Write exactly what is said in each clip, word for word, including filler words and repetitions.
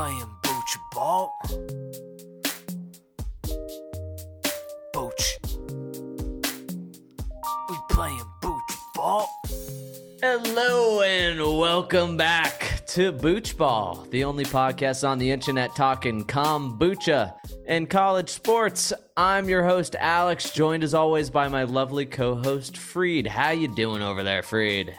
playing booch ball. Booch. We playing booch ball. Hello and welcome back to Booch Ball, the only podcast on the internet talking kombucha and college sports. I'm your host, Alex, joined as always by my lovely co-host, Freed. How you doing over there, Freed?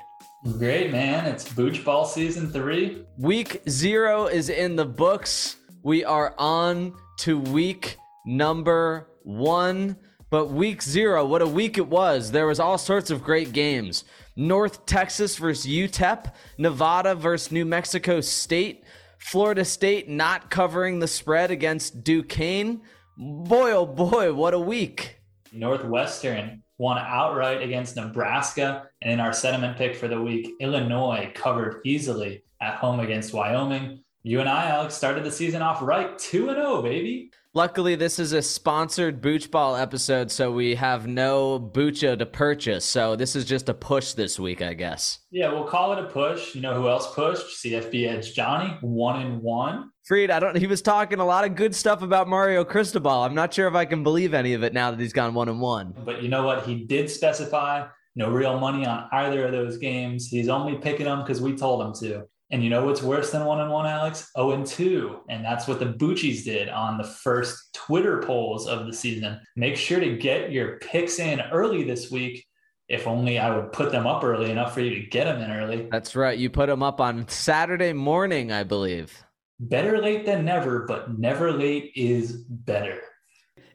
Great, man. It's Booch Ball season three. Week zero is in the books. We are on to week number one. But week zero, what a week it was. There was all sorts of great games. North Texas versus U T E P, Nevada versus New Mexico State, Florida State not covering the spread against Duquesne. Boy, oh boy, what a week. Northwestern won outright against Nebraska, and in our sentiment pick for the week, Illinois covered easily at home against Wyoming. You and I, Alex, started the season off right, two and oh, baby. Luckily, this is a sponsored Booch Ball episode, so we have no Boocha to purchase, so this is just a push this week, I guess. Yeah, we'll call it a push. You know who else pushed? C F B Edge Johnny, one and one. Freed, I don't. He was talking a lot of good stuff about Mario Cristobal. I'm not sure if I can believe any of it now that he's gone one and one. But you know what? He did specify no real money on either of those games. He's only picking them because we told him to. And you know what's worse than one and one, Alex? Oh and two. And that's what the Boochies did on the first Twitter polls of the season. Make sure to get your picks in early this week. If only I would put them up early enough for you to get them in early. That's right. You put them up on Saturday morning, I believe. Better late than never, but never late is better.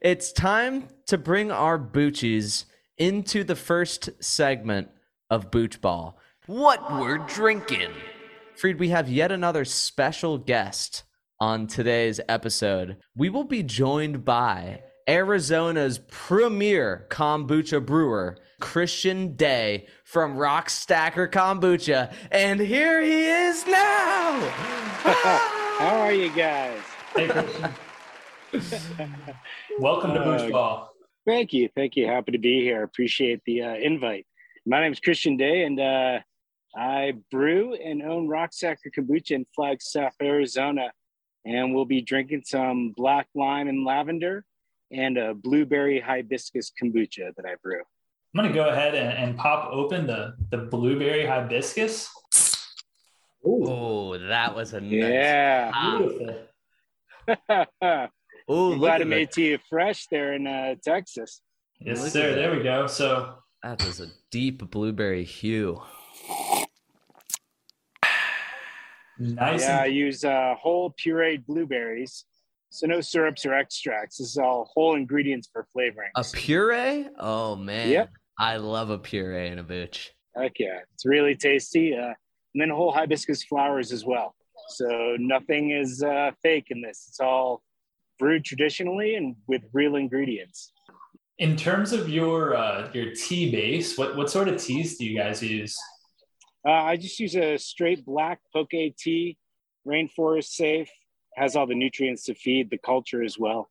It's time to bring our Boochies into the first segment of Booch Ball. What we're drinking. Freed, we have yet another special guest on today's episode. We will be joined by Arizona's premier kombucha brewer, Christian Day from Rocksacker Kombucha. And here he is now. How are you guys? Hey, Christian. Welcome to Booch Ball. Uh, thank you. Thank you. Happy to be here. Appreciate the uh, invite. My name is Christian Day, and uh, I brew and own Rocksacker Kombucha in Flagstaff, Arizona. And we'll be drinking some black lime and lavender and a blueberry hibiscus kombucha that I brew. I'm going to go ahead and, and pop open the, the blueberry hibiscus. Oh, that was a nice yeah. Pop. Ooh, I'm glad I made to you fresh there in uh, Texas. Yes, look sir. There we go. So that was a deep blueberry hue. Nice. Yeah, and- I use uh, whole pureed blueberries, so no syrups or extracts. This is all whole ingredients for flavoring. A puree? Oh man, yep. I love a puree in a booch. Heck yeah, it's really tasty. Uh, And then whole hibiscus flowers as well. So nothing is uh, fake in this. It's all brewed traditionally and with real ingredients. In terms of your uh, your tea base, what, what sort of teas do you guys use? Uh, I just use a straight black poke tea, rainforest safe, has all the nutrients to feed the culture as well.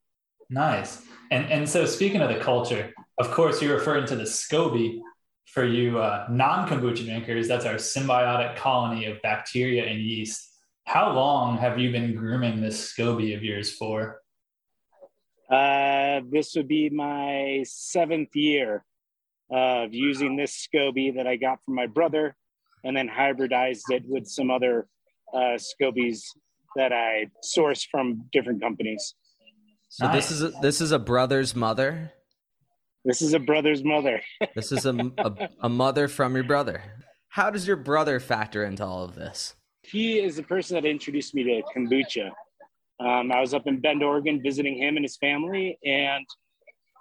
Nice. And, and so speaking of the culture, of course, you're referring to the SCOBY. For you uh, non-kombucha drinkers, that's our symbiotic colony of bacteria and yeast. How long have you been grooming this SCOBY of yours for? Uh, this would be my seventh year of using this SCOBY that I got from my brother and then hybridized it with some other uh, SCOBYs that I source from different companies. So nice. this is a, this is a brother's mother? This is a brother's mother. This is a, a a mother from your brother. How does your brother factor into all of this? He is the person that introduced me to kombucha. Um, I was up in Bend, Oregon, visiting him and his family, and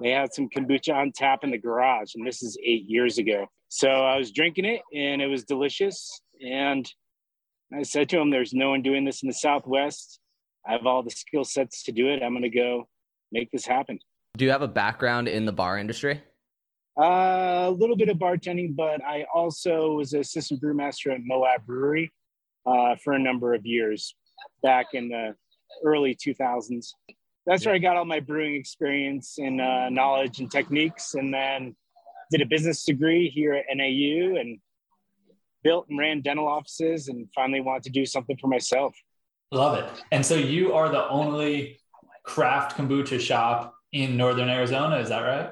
they had some kombucha on tap in the garage, and this is eight years ago. So I was drinking it, and it was delicious. And I said to him, there's no one doing this in the Southwest. I have all the skill sets to do it. I'm going to go make this happen. Do you have a background in the bar industry? Uh, a little bit of bartending, but I also was an assistant brewmaster at Moab Brewery uh, for a number of years back in the early two thousands. That's yeah. where I got all my brewing experience and uh, knowledge and techniques, and then did a business degree here at N A U and built and ran dental offices and finally wanted to do something for myself. Love it. And so you are the only craft kombucha shop in Northern Arizona. Is that right?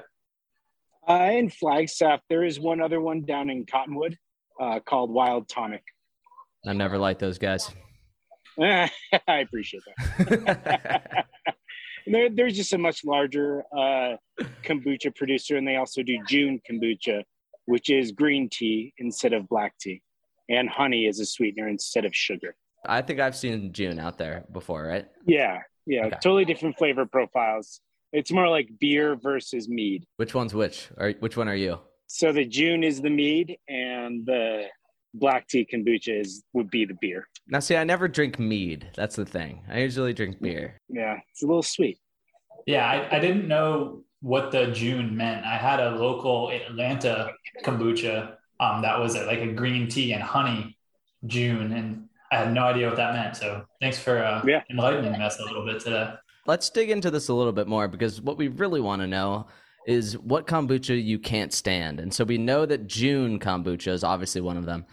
Uh, in Flagstaff, there is one other one down in Cottonwood uh, called Wild Tonic. I've never liked those guys. I appreciate that. There, there's just a much larger uh, kombucha producer, and they also do June kombucha, which is green tea instead of black tea, and honey is a sweetener instead of sugar. I think I've seen June out there before, right? Yeah, yeah, okay. Totally different flavor profiles. It's more like beer versus mead. Which one's which? Or which one are you? So the June is the mead, and the black tea kombucha is would be the beer. Now, see, I never drink mead. That's the thing. I usually drink beer. Yeah, it's a little sweet. Yeah, I, I didn't know what the June meant. I had a local Atlanta kombucha um, that was a, like a green tea and honey June, and I had no idea what that meant. So thanks for uh, yeah. enlightening us a little bit today. Let's dig into this a little bit more, because what we really want to know is what kombucha you can't stand. And so we know that June kombucha is obviously one of them.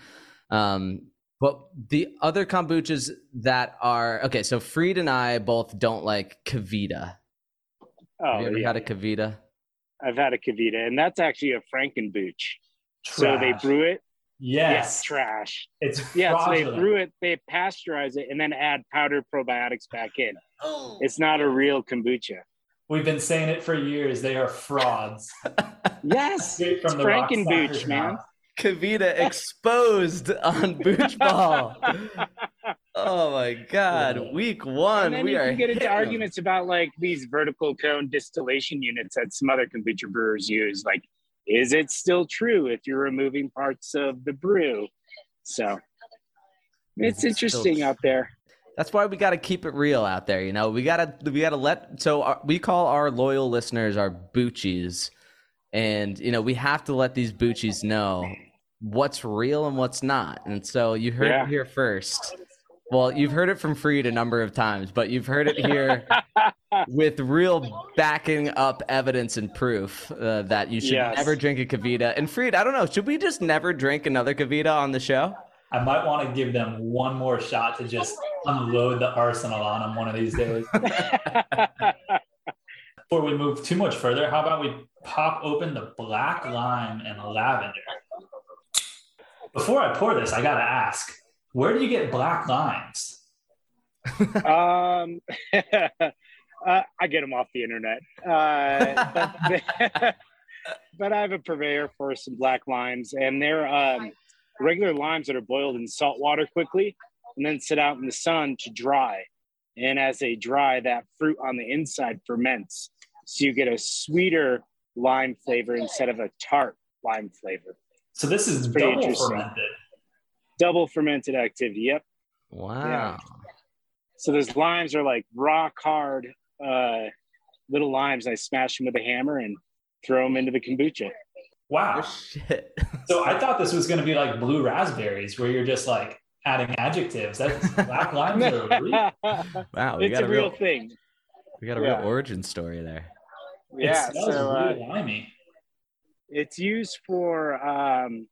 Um, but the other kombuchas that are, okay, so Freed and I both don't like Kavita. Oh, Have you ever yeah. had a Kavita? I've had a Kavita, and that's actually a Frankenbooch. So they brew it. Yes. Yeah, trash. It's yeah, fraudulent. So they brew it, they pasteurize it, and then add powdered probiotics back in. Oh. It's not a real kombucha. We've been saying it for years. They are frauds. Yes. It's Frankenbooch, man. Kavita exposed on Booch Ball. Oh my God. Yeah. Week one. And then we you are can get into hitting. arguments about like these vertical cone distillation units that some other kombucha brewers use. Like, is it still true if you're removing parts of the brew? So it's, it's interesting out there. That's why we got to keep it real out there. You know, we got to, we got to let, so our, we call our loyal listeners our boochies, and, you know, we have to let these boochies know what's real and what's not. And so you heard yeah. it here first. Well, you've heard it from Freed a number of times, but you've heard it here with real backing up evidence and proof uh, that you should yes. never drink a Kavita. And Freed, I don't know, should we just never drink another Kavita on the show? I might want to give them one more shot to just unload the arsenal on them one of these days. Before we move too much further, how about we pop open the black lime and lavender? Before I pour this, I got to ask, where do you get black limes? Um, uh, I get them off the internet. Uh, but, but I have a purveyor for some black limes, and they're... Um, regular limes that are boiled in salt water quickly and then sit out in the sun to dry. And as they dry, that fruit on the inside ferments. So you get a sweeter lime flavor instead of a tart lime flavor. So this is double fermented. Double fermented activity. Yep. Wow. Yeah. So those limes are like rock hard uh, little limes. I smash them with a hammer and throw them into the kombucha. Wow. Oh, shit. So I thought this was going to be like blue raspberries, where you're just like adding adjectives. That's black limes are real. Wow. We it's got a real thing. We got a yeah. real origin story there. Yeah. It smells so, really uh, limey. It's used for um,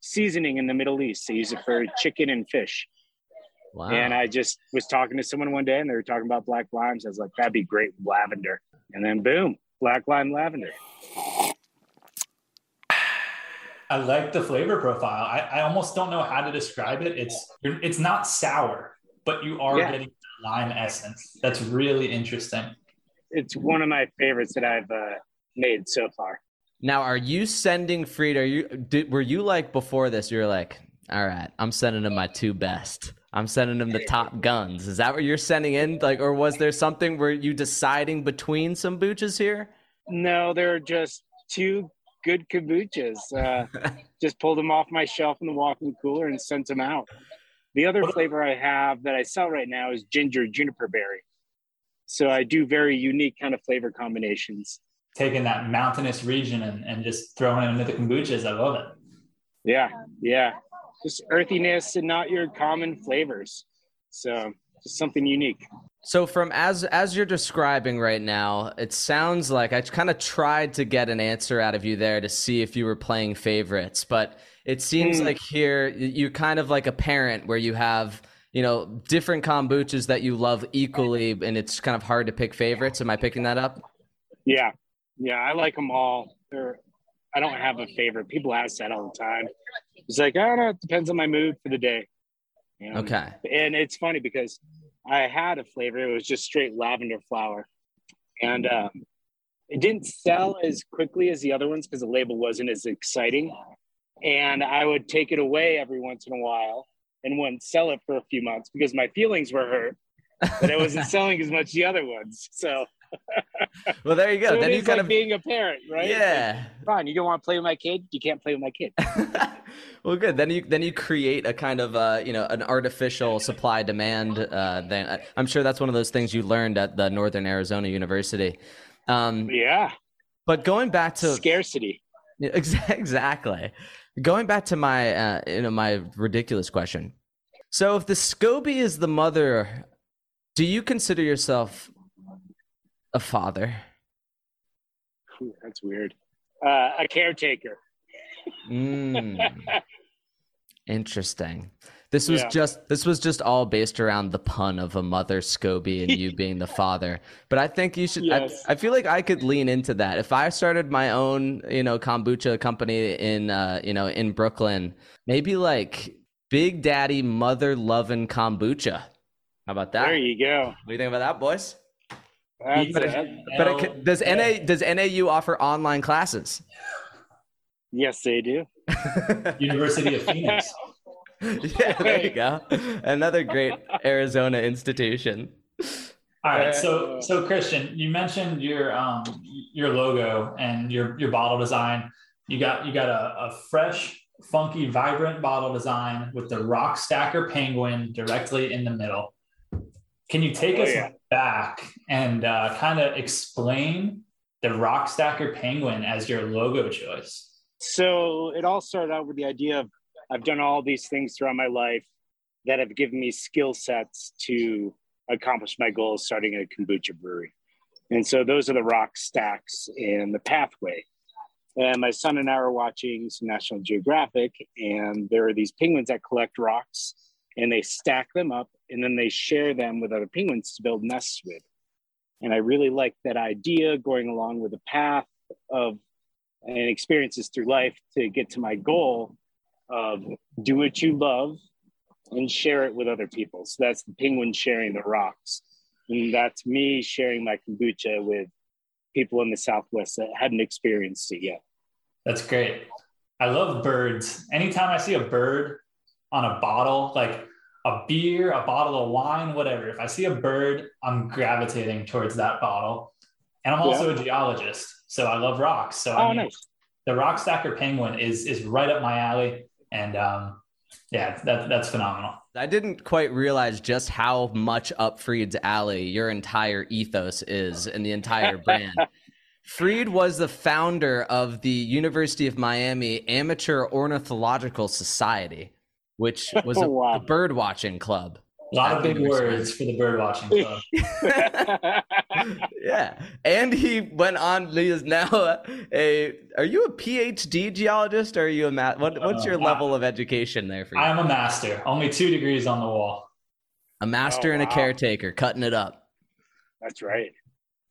seasoning in the Middle East. They use it for chicken and fish. Wow. And I just was talking to someone one day, and they were talking about black limes. I was like, that'd be great with lavender. And then boom, black lime lavender. I like the flavor profile. I, I almost don't know how to describe it. It's it's not sour, but you are yeah. getting the lime essence. That's really interesting. It's one of my favorites that I've uh, made so far. Now, are you sending Fried? Are you did, were you like before this? You're like, all right, I'm sending them my two best. I'm sending them the top guns. Is that what you're sending in? Like, or was there something where you deciding between some booches here? No, there are just two good kombuchas. Uh, just pulled them off my shelf in the walk-in cooler and sent them out. The other flavor I have that I sell right now is ginger juniper berry. So I do very unique kind of flavor combinations. Taking that mountainous region and, and just throwing it into the kombuchas. I love it. Yeah, yeah. Just earthiness and not your common flavors. So just something unique. So from as as you're describing right now, it sounds like I kind of tried to get an answer out of you there to see if you were playing favorites, but it seems mm. like here you're kind of like a parent where you have you know, different kombuchas that you love equally, and it's kind of hard to pick favorites. Am I picking that up? Yeah. Yeah. I like them all. They're, I don't have a favorite. People ask that all the time. It's like, I don't know. It depends on my mood for the day. You know? Okay. And it's funny because I had a flavor. It was just straight lavender flower. And um, it didn't sell as quickly as the other ones because the label wasn't as exciting. And I would take it away every once in a while and wouldn't sell it for a few months because my feelings were hurt that I wasn't selling as much the other ones. So, well, there you go. So then you kind like of being a parent, right? Yeah. Like, fine. You don't want to play with my kid. You can't play with my kid. Well, good. Then you then you create a kind of uh, you know an artificial supply demand. Uh, then I'm sure that's one of those things you learned at the Northern Arizona University. Um, yeah. But going back to scarcity. Exactly. Going back to my uh, you know my ridiculous question. So if the SCOBY is the mother, do you consider yourself a father? Ooh, that's weird. Uh, a caretaker. Mm. Interesting. This was yeah. just this was just all based around the pun of a mother SCOBY and you being the father. But I think you should. Yes. I, I feel like I could lean into that. If I started my own, you know, kombucha company in, uh, you know, in Brooklyn, maybe like Big Daddy Mother Lovin' Kombucha. How about that? There you go. What do you think about that, boys? That's but it, but it, does N A does N A U offer online classes? Yes, they do. University of Phoenix. Yeah, there you go. Another great Arizona institution. All right, so so Christian, you mentioned your um your logo and your your bottle design. You got you got a, a fresh, funky, vibrant bottle design with the Rockstacker penguin directly in the middle. Can you take oh, us yeah. back and uh, kind of explain the Rockstacker penguin as your logo choice? So it all started out with the idea of I've done all these things throughout my life that have given me skill sets to accomplish my goal of starting a kombucha brewery. And so those are the rock stacks in the pathway. And my son and I were watching some National Geographic, and there are these penguins that collect rocks and they stack them up and then they share them with other penguins to build nests with. And I really liked that idea, going along with the path of and experiences through life to get to my goal of do what you love and share it with other people. So that's the penguin sharing the rocks. And that's me sharing my kombucha with people in the Southwest that hadn't experienced it yet. That's great. I love birds. Anytime I see a bird on a bottle, like a beer, a bottle of wine, whatever, if I see a bird, I'm gravitating towards that bottle. And I'm also yeah. a geologist, so I love rocks. So oh, I mean, nice. The Rockstacker penguin is is right up my alley. And um, yeah, that, that's phenomenal. I didn't quite realize just how much up Fried's alley your entire ethos is and the entire brand. Fried was the founder of the University of Miami Amateur Ornithological Society, which was oh, a, wow. a bird watching club. A lot of big words for the bird watching club. Yeah. And he went on, he is now a, a are you a P H D geologist or are you a ma- what, what's your uh, level I, of education there for you? I'm a master, only two degrees on the wall. A master oh, and a wow. caretaker, cutting it up. That's right.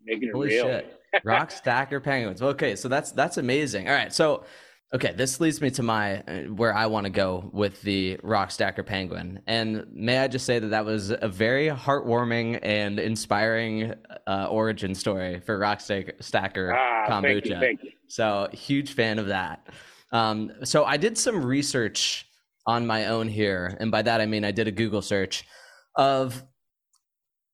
Making it Holy real. Shit. Rock stacker penguins. Okay, so that's that's amazing. All right, so okay, this leads me to my where I want to go with the Rockstacker penguin. And may I just say that that was a very heartwarming and inspiring uh, origin story for Rockstacker ah, Kombucha. Thank you, thank you. So huge fan of that. Um, so I did some research on my own here. And by that, I mean, I did a Google search of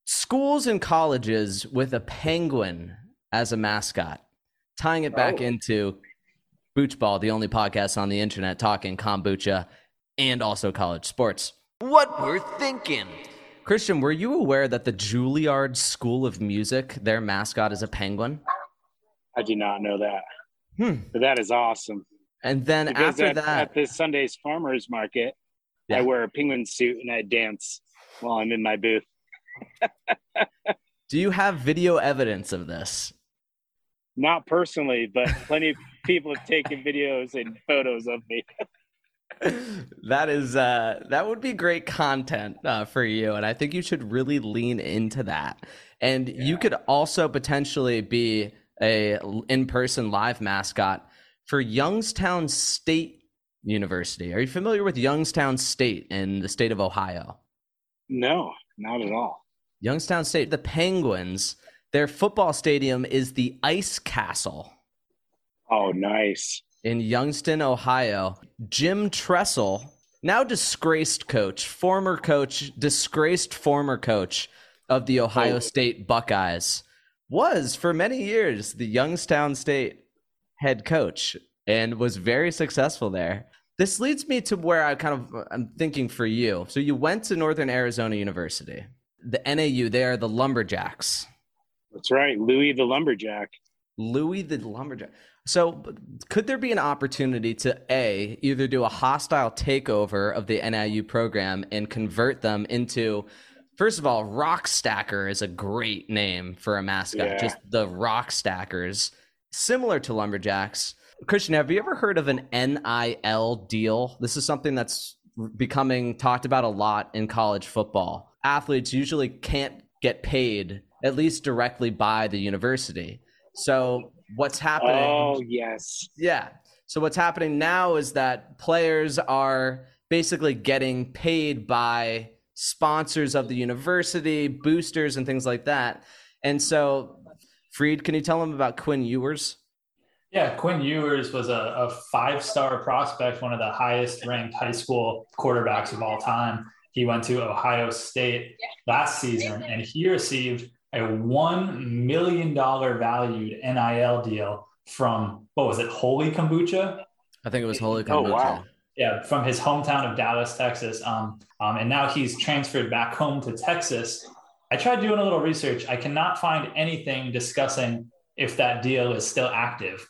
schools and colleges with a penguin as a mascot, tying it back oh. into Boochball, the only podcast on the internet talking kombucha and also college sports. What we're thinking. Christian, were you aware that the Juilliard School of Music, their mascot is a penguin? I do not know that. Hmm. But that is awesome. And then because after at, that. At this Sunday's farmer's market, yeah. I wear a penguin suit and I dance while I'm in my booth. Do you have video evidence of this? Not personally, but plenty of people have taken videos and photos of me. That is uh, that would be great content uh, for you, and I think you should really lean into that. And yeah. you could also potentially be a in-person live mascot for Youngstown State University. Are you familiar with Youngstown State in the state of Ohio? No, not at all. Youngstown State, the Penguins, their football stadium is the Ice Castle. Oh, nice. In Youngstown, Ohio. Jim Tressel, now disgraced coach, former coach, disgraced former coach of the Ohio State Buckeyes, was for many years the Youngstown State head coach and was very successful there. This leads me to where I kind of I'm thinking for you. So you went to Northern Arizona University, the N A U. They are the Lumberjacks. That's right, Louie the Lumberjack. Louie the Lumberjack. So could there be an opportunity to A, either do a hostile takeover of the N I U program and convert them into, first of all, Rockstacker is a great name for a mascot, yeah. just the Rockstackers, similar to Lumberjacks. Christian, have you ever heard of an N I L deal? This is something that's becoming talked about a lot in college football. Athletes usually can't get paid, at least directly by the university. So what's happening? Oh, yes. Yeah. So what's happening now is that players are basically getting paid by sponsors of the university, boosters and things like that. And so, Freed, can you tell them about Quinn Ewers? Yeah, Quinn Ewers was a, a five-star prospect, one of the highest-ranked high school quarterbacks of all time. He went to Ohio State last season, and he received a one million dollars valued N I L deal from, what was it, Holy Kombucha? I think it was Holy Kombucha. Oh, wow. Yeah, from his hometown of Dallas, Texas. Um, um, and now he's transferred back home to Texas. I tried doing a little research. I cannot find anything discussing if that deal is still active,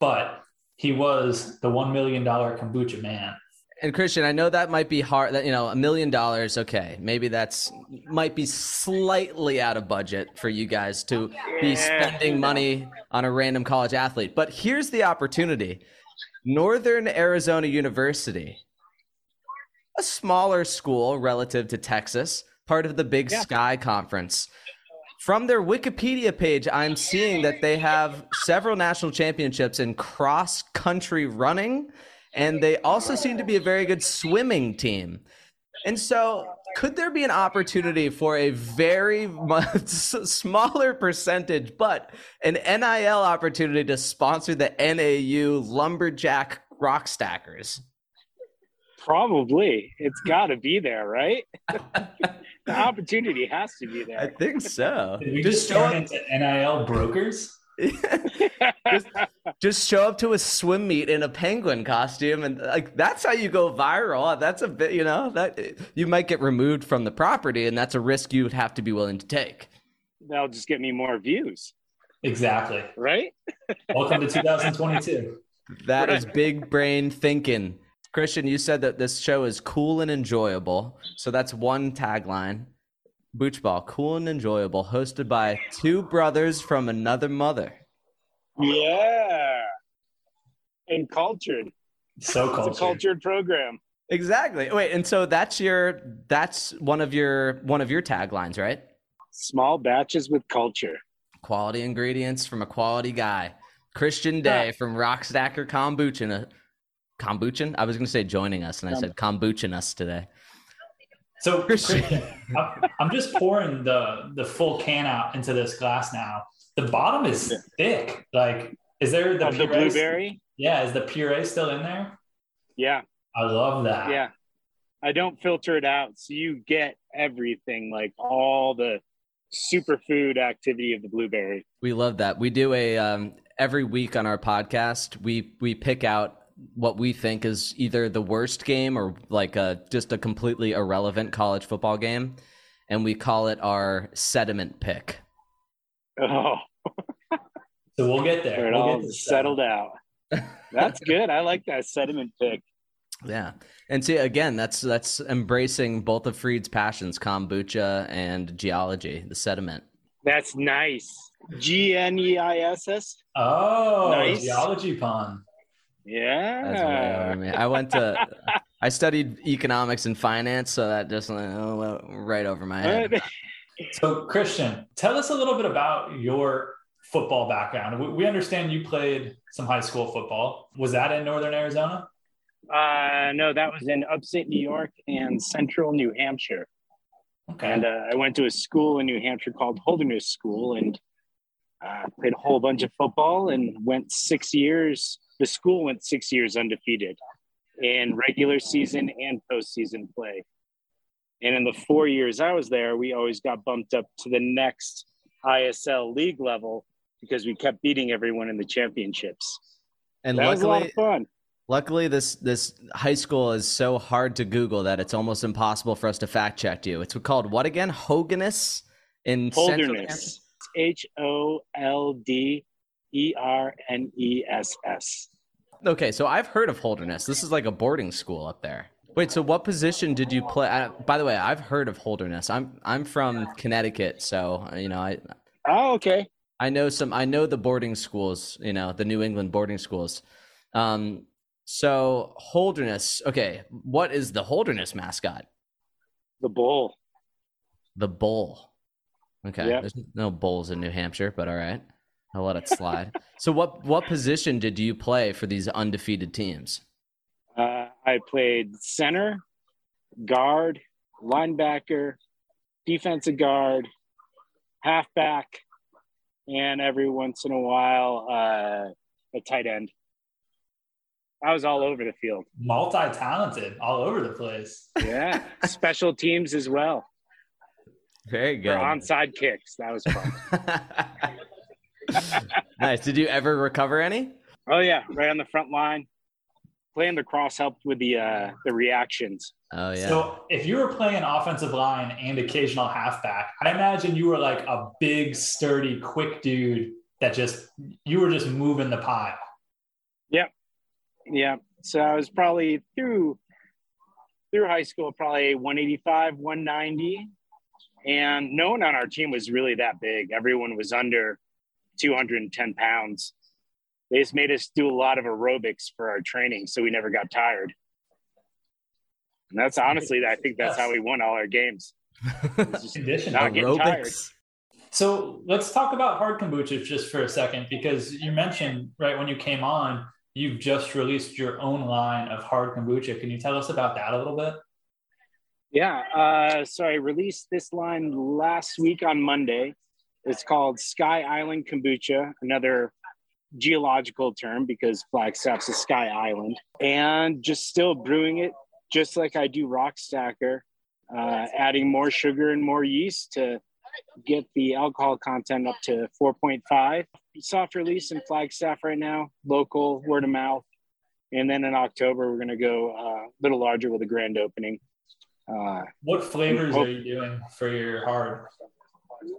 but he was the one million dollars kombucha man. And Christian, I know that might be hard, that, you know, a million dollars. Okay. Maybe that's might be slightly out of budget for you guys to be spending money on a random college athlete. But here's the opportunity. Northern Arizona University, a smaller school relative to Texas, part of the Big yeah. Sky Conference. From their Wikipedia page, I'm seeing that they have several national championships in cross-country running, and they also seem to be a very good swimming team. And so could there be an opportunity for a very much smaller percentage, but an N I L opportunity to sponsor the N A U Lumberjack Rockstackers? Probably. It's got to be there, right? The opportunity has to be there. I think so. Did we just, just turn up- into N I L brokers? just, just show up to a swim meet in a penguin costume, and like that's how you go viral. That's a bit, you know, that you might get removed from the property, and that's a risk you would have to be willing to take. That'll just get me more views. Exactly. Right? Welcome to two thousand twenty-two. That right. is big brain thinking. Christian, you said that this show is cool and enjoyable. So that's one tagline. Boochball, cool and enjoyable, hosted by two brothers from another mother. Yeah. And cultured. So cultured. It's a cultured program. Exactly. Wait, and so that's your that's one of your one of your taglines, right? Small batches with culture. Quality ingredients from a quality guy. Christian Day yeah. from Rockstacker Kombucha. Kombucha? I was going to say joining us, and I said kombucha us today. So Christian, I'm just pouring the, the full can out into this glass now. The bottom is thick. Like, is there the, oh, the blueberry? Still, yeah. Is the puree still in there? Yeah. I love that. Yeah. I don't filter it out. So you get everything, like all the superfood activity of the blueberry. We love that. We do a, um, every week on our podcast, we, we pick out what we think is either the worst game or like a, just a completely irrelevant college football game. And we call it our sediment pick. Oh, so we'll get there. It we'll all get settled out. That's good. I like that sediment pick. Yeah. And see, again, that's, that's embracing both of Fried's passions, kombucha and geology, the sediment. That's nice. G N E I S S. Oh, nice. Geology pond. Yeah, that's I, mean. I went to I studied economics and finance, so that just went oh, right over my head. Right. So, Christian, tell us a little bit about your football background. We understand you played some high school football. Was that in Northern Arizona? Uh, no, that was in upstate New York and central New Hampshire. Okay. And uh, I went to a school in New Hampshire called Holderness School, and uh, played a whole bunch of football and went six years. The school went six years undefeated in regular season and postseason play. And in the four years I was there, we always got bumped up to the next I S L league level because we kept beating everyone in the championships. And that luckily, was a lot of fun. Luckily, this this high school is so hard to Google that it's almost impossible for us to fact check you. It's called what again? Holderness in Holderness. H O L D E R N E S S. Okay, so I've heard of Holderness. This is like a boarding school up there. Wait, so what position did you play? I, by the way, I've heard of Holderness. I'm I'm from Connecticut, so you know I. Oh, okay. I know some. I know the boarding schools. You know the New England boarding schools. Um. So Holderness, okay. What is the Holderness mascot? The bull. The bull. Okay. Yep. There's no bulls in New Hampshire, but all right. I'll let it slide. So what, what position did you play for these undefeated teams? Uh, I played center, guard, linebacker, defensive guard, halfback, and every once in a while, uh, a tight end. I was all over the field. Multi-talented, all over the place. Yeah. Special teams as well. Very good. Or onside kicks. That was fun. Nice. Did you ever recover any? Oh, yeah. Right on the front line. Playing the cross helped with the uh, the reactions. Oh, yeah. So if you were playing offensive line and occasional halfback, I imagine you were like a big, sturdy, quick dude that just – you were just moving the pile. Yep. Yeah, so I was probably through through high school, probably one eighty-five, one ninety, and no one on our team was really that big. Everyone was under two hundred ten pounds. They just made us do a lot of aerobics for our training, so we never got tired. And that's honestly, I think that's how we won all our games. Just not getting tired. So let's talk about hard kombucha just for a second, because you mentioned right when you came on, you've just released your own line of hard kombucha. Can you tell us about that a little bit? Yeah. Uh, so I released this line last week on Monday. It's called Sky Island Kombucha, another geological term because Flagstaff's a sky island. And just still brewing it just like I do Rocksacker, uh, adding more sugar and more yeast to get the alcohol content up to four point five. Soft release in Flagstaff right now, local, word of mouth. And then in October, we're going to go uh, a little larger with a grand opening. Uh, what flavors hope- are you doing for your hard?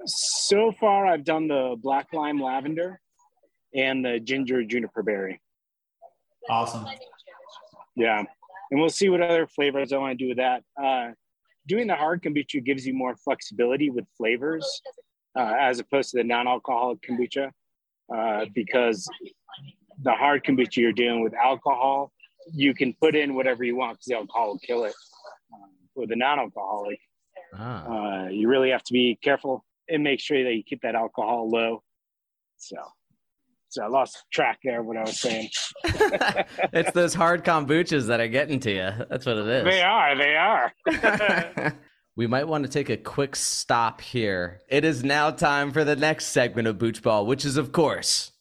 So far, I've done the black lime lavender and the ginger juniper berry. Awesome. Yeah. And we'll see what other flavors I want to do with that. Uh, doing the hard kombucha gives you more flexibility with flavors uh, as opposed to the non-alcoholic kombucha. Uh, because the hard kombucha you're doing with alcohol, you can put in whatever you want because the alcohol will kill it. Um, with the non-alcoholic, ah. uh, you really have to be careful and make sure that you keep that alcohol low. So, so I lost track there of what I was saying. It's those hard kombuchas that are getting to you. That's what it is. They are. They are. We might want to take a quick stop here. It is now time for the next segment of Booch Ball, which is, of course,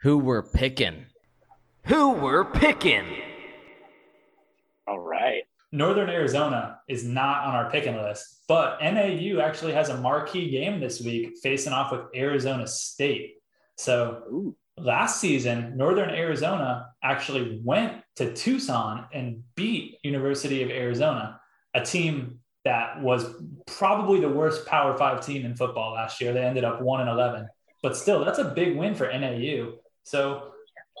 Who We're Picking. Who We're Picking. All right. Northern Arizona is not on our picking list, but N A U actually has a marquee game this week facing off with Arizona State. So Ooh. Last season, Northern Arizona actually went to Tucson and beat University of Arizona, a team that was probably the worst Power Five team in football last year. They ended up one and eleven, but still, that's a big win for N A U. So,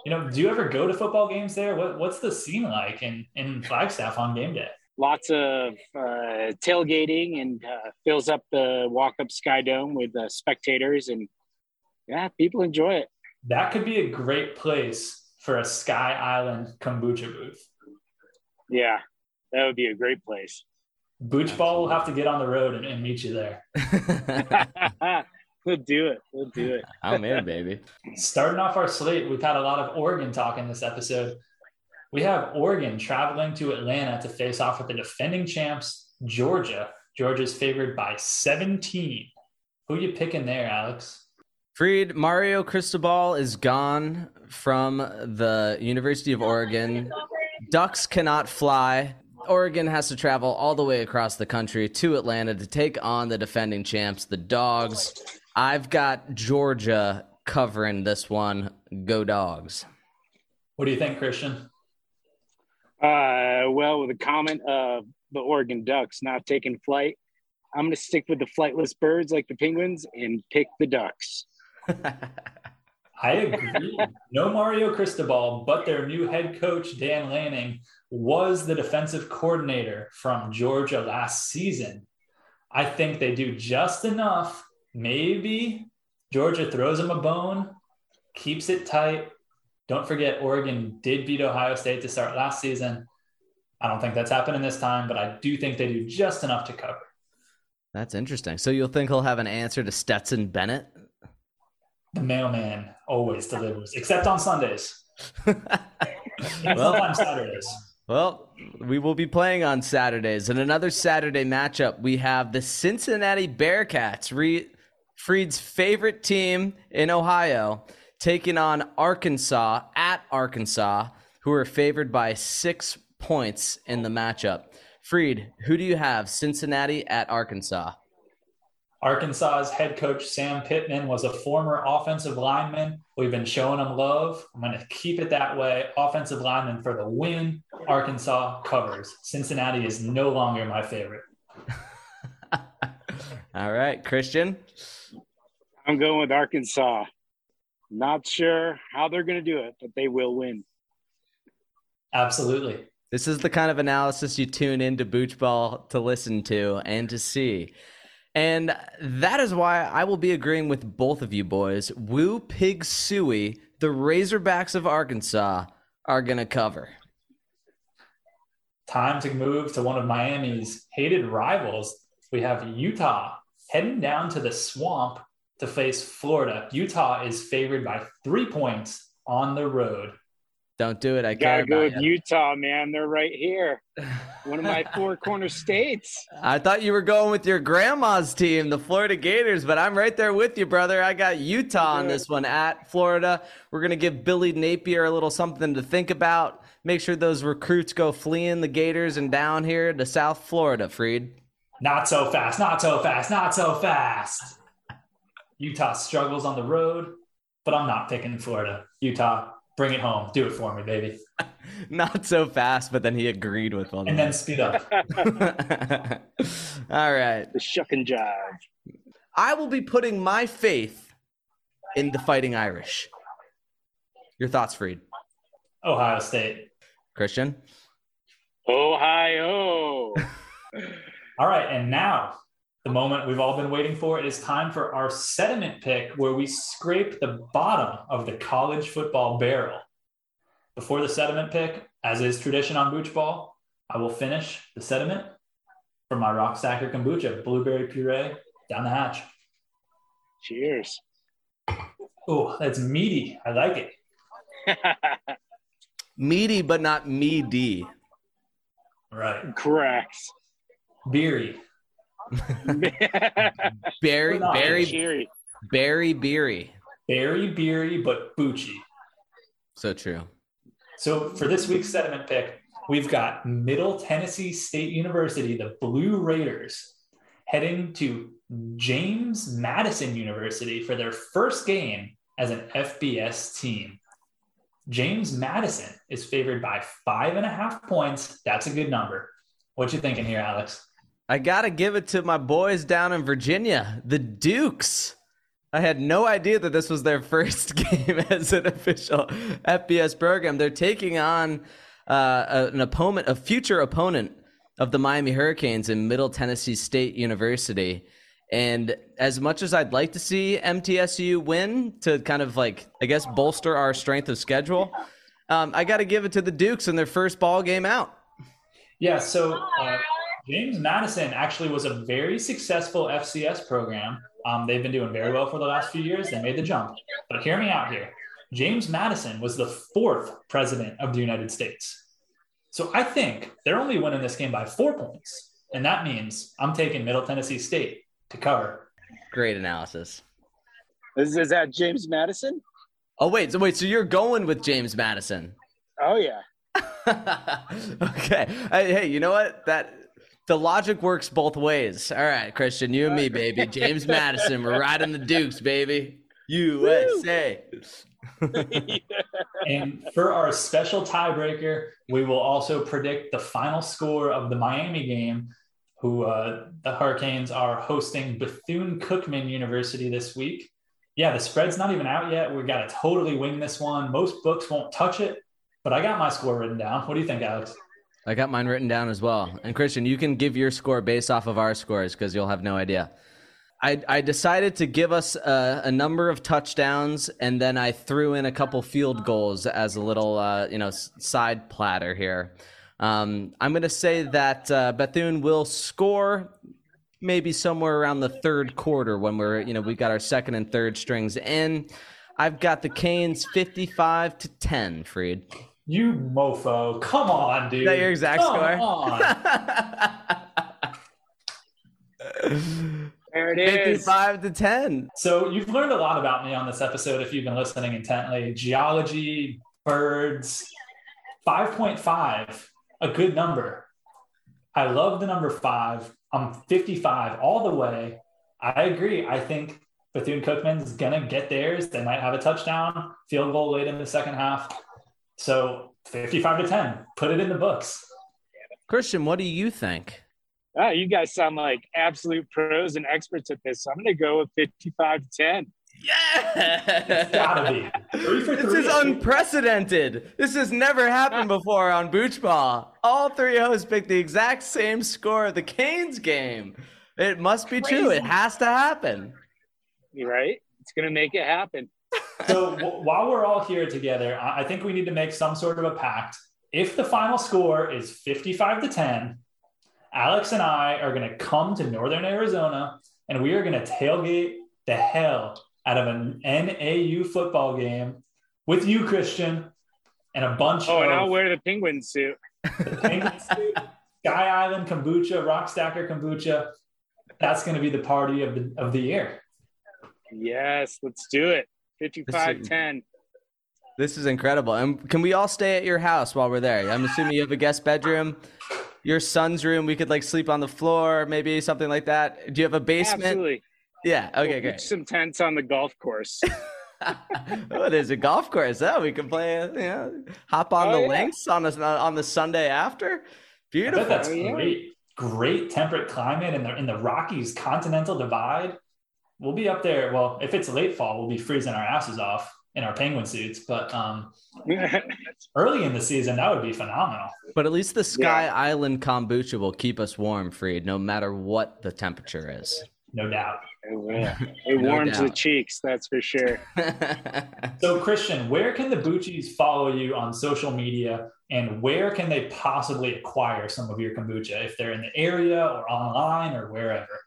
you know, do you ever go to football games there? What, what's the scene like in, in Flagstaff on game day? Lots of uh, tailgating and uh, fills up the walk-up Sky Dome with uh, spectators, and yeah, people enjoy it. That could be a great place for a Sky Island kombucha booth. Yeah. that would be a great place. Booch Ball will have to get on the road and, and meet you there. We'll do it. We'll do it. I'm in, baby. Starting off our slate, we've had a lot of Oregon talk in this episode. We have Oregon traveling to Atlanta to face off with the defending champs, Georgia. Georgia's favored by seventeen. Who are you picking there, Alex? Freed, Mario Cristobal is gone from the University of Oregon. Ducks cannot fly. Oregon has to travel all the way across the country to Atlanta to take on the defending champs, the Dogs. I've got Georgia covering this one. Go Dogs. What do you think, Christian? Uh, well, with a comment of the Oregon Ducks not taking flight, I'm going to stick with the flightless birds like the Penguins and pick the Ducks. I agree. No Mario Cristobal, but their new head coach, Dan Lanning, was the defensive coordinator from Georgia last season. I think they do just enough. Maybe Georgia throws them a bone, keeps it tight. Don't forget, Oregon did beat Ohio State to start last season. I don't think that's happening this time, but I do think they do just enough to cover. That's interesting. So you'll think he'll have an answer to Stetson Bennett? The mailman always delivers, except on Sundays. Well, on Saturdays. Well, we will be playing on Saturdays. In another Saturday matchup, we have the Cincinnati Bearcats, Re- Freed's favorite team in Ohio, taking on Arkansas at Arkansas, who are favored by six points in the matchup. Freed, who do you have? Cincinnati at Arkansas. Arkansas's head coach, Sam Pittman, was a former offensive lineman. We've been showing him love. I'm going to keep it that way. Offensive lineman for the win. Arkansas covers. Cincinnati is no longer my favorite. All right, Christian. I'm going with Arkansas. Not sure how they're going to do it, but they will win. Absolutely. This is the kind of analysis you tune into Booch Ball to listen to and to see. And that is why I will be agreeing with both of you boys. Woo Pig Suey, the Razorbacks of Arkansas, are going to cover. Time to move to one of Miami's hated rivals. We have Utah heading down to the swamp to face Florida. Utah is favored by three points on the road. Don't do it. I gotta go with Utah, man. They're right here. One of my four corner states. I thought you were going with your grandma's team, the Florida Gators, but I'm right there with you, brother. I got Utah on this one at Florida. We're going to give Billy Napier a little something to think about. Make sure those recruits go fleeing the Gators and down here to South Florida, Freed. Not so fast. Not so fast. Not so fast. Utah struggles on the road, but I'm not picking Florida. Utah. Bring it home. Do it for me, baby. Not so fast, but then he agreed with one. And then speed up. All right. The shuck and jive. I will be putting my faith in the Fighting Irish. Your thoughts, Freed? Ohio State. Christian? Ohio. All right, and now the moment we've all been waiting for. It is time for our sediment pick, where we scrape the bottom of the college football barrel. Before the sediment pick, as is tradition on Booch Ball, I will finish the sediment for my Rocksacker Kombucha blueberry puree down the hatch. Cheers. Oh, that's meaty. I like it. Meaty, but not meaty. Right. Correct. Beery. Barry, Barry, Barry, Beery, Barry, Beery, but Bucci. So true. So for this week's sediment pick, we've got Middle Tennessee State University, the Blue Raiders, heading to James Madison University for their first game as an F B S team. James Madison is favored by five and a half points. That's a good number. What you thinking here, Alex? I got to give it to my boys down in Virginia, the Dukes. I had no idea that this was their first game as an official F B S program. They're taking on uh, an opponent, a future opponent of the Miami Hurricanes in Middle Tennessee State University. And as much as I'd like to see M T S U win to kind of like, I guess, bolster our strength of schedule, um, I got to give it to the Dukes in their first ball game out. Yeah, so uh, James Madison actually was a very successful F C S program. Um, they've been doing very well for the last few years. They made the jump. But hear me out here. James Madison was the fourth president of the United States. So I think they're only winning this game by four points. And that means I'm taking Middle Tennessee State to cover. Great analysis. Is, is that James Madison? Oh, wait, so wait, so you're going with James Madison. Oh, yeah. Okay. Hey, you know what? That the logic works both ways. All right, Christian, you and me, baby. James Madison, we're riding the Dukes, baby. U S A. And for our special tiebreaker, we will also predict the final score of the Miami game, who uh, the Hurricanes are hosting Bethune-Cookman University this week. Yeah, the spread's not even out yet. We've got to totally wing this one. Most books won't touch it, but I got my score written down. What do you think, Alex? I got mine written down as well. And Christian, you can give your score based off of our scores because you'll have no idea. I, I decided to give us a, a number of touchdowns, and then I threw in a couple field goals as a little, uh, you know, side platter here. Um, I'm going to say that uh, Bethune will score maybe somewhere around the third quarter when we're, you know, we got our second and third strings in. I've got the Canes fifty-five to ten, Freed. You mofo. Come on, dude. Is that your exact Come score? Come on. There it is. fifty-five to ten. So you've learned a lot about me on this episode if you've been listening intently. Geology, birds, five point five, a good number. I love the number five. I'm fifty-five all the way. I agree. I think Bethune-Cookman's going to get theirs. They might have a touchdown, field goal late in the second half. So fifty-five to ten, put it in the books. Christian, what do you think? Oh, you guys sound like absolute pros and experts at this. So I'm going to go with fifty-five to ten. Yeah! It's got to be. Three for three. This is unprecedented. This has never happened before on Boochball. All three hosts picked the exact same score of the Canes game. It must be Crazy. True. It has to happen. You're right? It's going to make it happen. So w- while we're all here together, I-, I think we need to make some sort of a pact. If the final score is fifty-five to ten, Alex and I are going to come to Northern Arizona and we are going to tailgate the hell out of an N A U football game with you, Christian, and a bunch oh, of... Oh, and I'll wear the penguin suit. The penguin suit, Sky Island Kombucha, Rocksacker Kombucha. That's going to be the party of the of the year. Yes, let's do it. fifty-five ten. This is incredible. And can we all stay at your house while we're there? I'm assuming you have a guest bedroom, your son's room. We could like sleep on the floor, maybe something like that. Do you have a basement? Absolutely. Yeah. Okay, we'll great. Put some tents on the golf course. Oh, there's a golf course. Oh, we can play. You know, hop on oh, the yeah. links on the on the Sunday after. Beautiful. I bet that's yeah. great. Great temperate climate in the in the Rockies Continental Divide. We'll be up there. Well, if it's late fall, we'll be freezing our asses off in our penguin suits. But um, early in the season, that would be phenomenal. But at least the Sky yeah. Island Kombucha will keep us warm, Freed, no matter what the temperature is. No doubt. It will. It no warms doubt. The cheeks, that's for sure. So, Christian, where can the Boochies follow you on social media, and where can they possibly acquire some of your kombucha if they're in the area or online or wherever?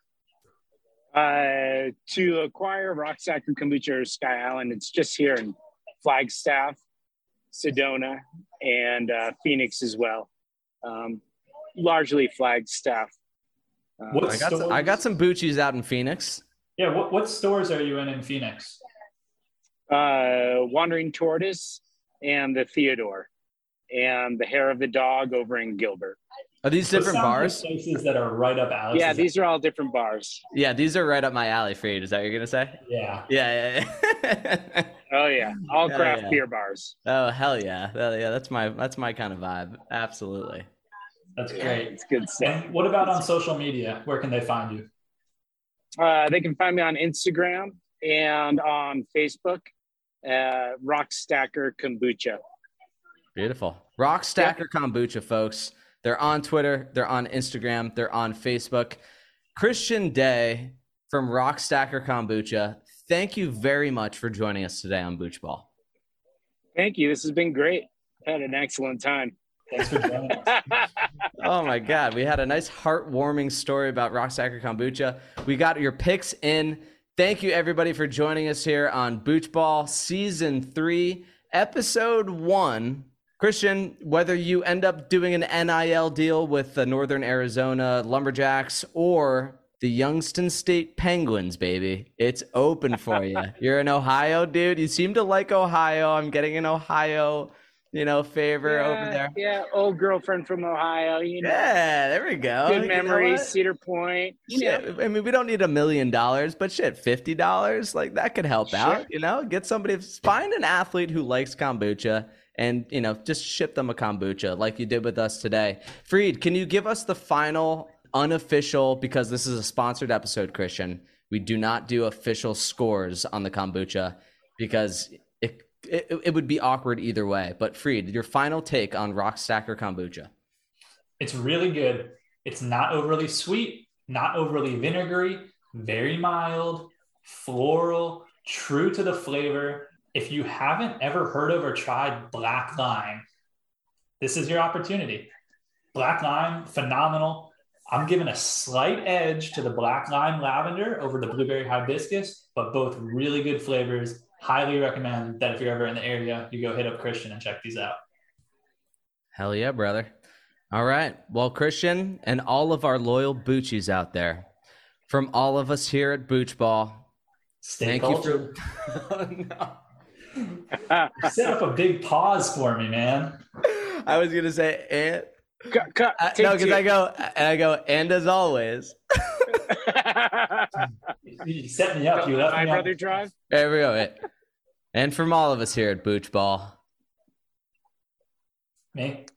Uh, to acquire Rocksacker Kombucha or Sky Island, it's just here in Flagstaff, Sedona, and uh, Phoenix as well. Um, largely Flagstaff. Uh, what I, got some, I got some Boochies out in Phoenix. Yeah, what, what stores are you in in Phoenix? Uh, Wandering Tortoise and the Theodore and the Hair of the Dog over in Gilbert. Are these different bars? Places that are right up Alex's yeah, these alley. Are all different bars. Yeah, these are right up my alley, Freed. Is that what you're going to say? Yeah. Yeah, yeah, yeah. Oh, yeah. All hell craft yeah. beer bars. Oh, hell yeah. Hell yeah. That's my that's my kind of vibe. Absolutely. That's great. Yeah, it's good stuff. And what about on social media? Where can they find you? Uh, they can find me on Instagram and on Facebook, uh, Rockstacker Kombucha. Beautiful. Rockstacker yeah. Kombucha, folks. They're on Twitter, they're on Instagram, they're on Facebook. Christian Day from Rockstacker Kombucha, thank you very much for joining us today on Booch Ball. Thank you. This has been great. I had an excellent time. Thanks for joining us. Oh my God. We had a nice heartwarming story about Rocksacker Kombucha. We got your picks in. Thank you everybody for joining us here on Booch Ball season three, episode one. Christian, whether you end up doing an N I L deal with the Northern Arizona Lumberjacks or the Youngstown State Penguins, baby, it's open for you. You're an Ohio dude. You seem to like Ohio. I'm getting an Ohio, you know, favor yeah, over there. Yeah, old girlfriend from Ohio. You know. Yeah, there we go. Good memories, you know Cedar Point. You shit, know. I mean, we don't need a million dollars, but shit, fifty dollars, like that could help sure. out, you know? Get somebody, find an athlete who likes kombucha. And, you know, just ship them a kombucha like you did with us today. Freed, can you give us the final unofficial, because this is a sponsored episode, Christian. We do not do official scores on the kombucha because it it, it would be awkward either way. But Freed, your final take on Rocksacker Kombucha. It's really good. It's not overly sweet, not overly vinegary, very mild, floral, true to the flavor. If you haven't ever heard of or tried black lime, this is your opportunity. Black lime, phenomenal. I'm giving a slight edge to the black lime lavender over the blueberry hibiscus, but both really good flavors. Highly recommend that if you're ever in the area, you go hit up Christian and check these out. Hell yeah, brother. All right. Well, Christian and all of our loyal Boochies out there, from all of us here at Booch Ball, stay cultured. Thank you for... oh, no. You set up a big pause for me, man. I was gonna say, and cut, cut, I, no, because I go and I go, and as always, you set me up. You left my me brother up. Drive. There we go. It. And from all of us here at Booch Ball, me,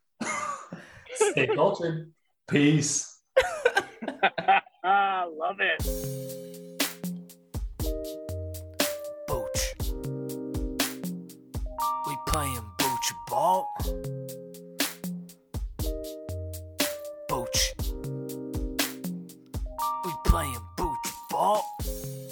stay cultured. Peace. I love it. Playing Booch Ball. Booch. We playing Booch Ball.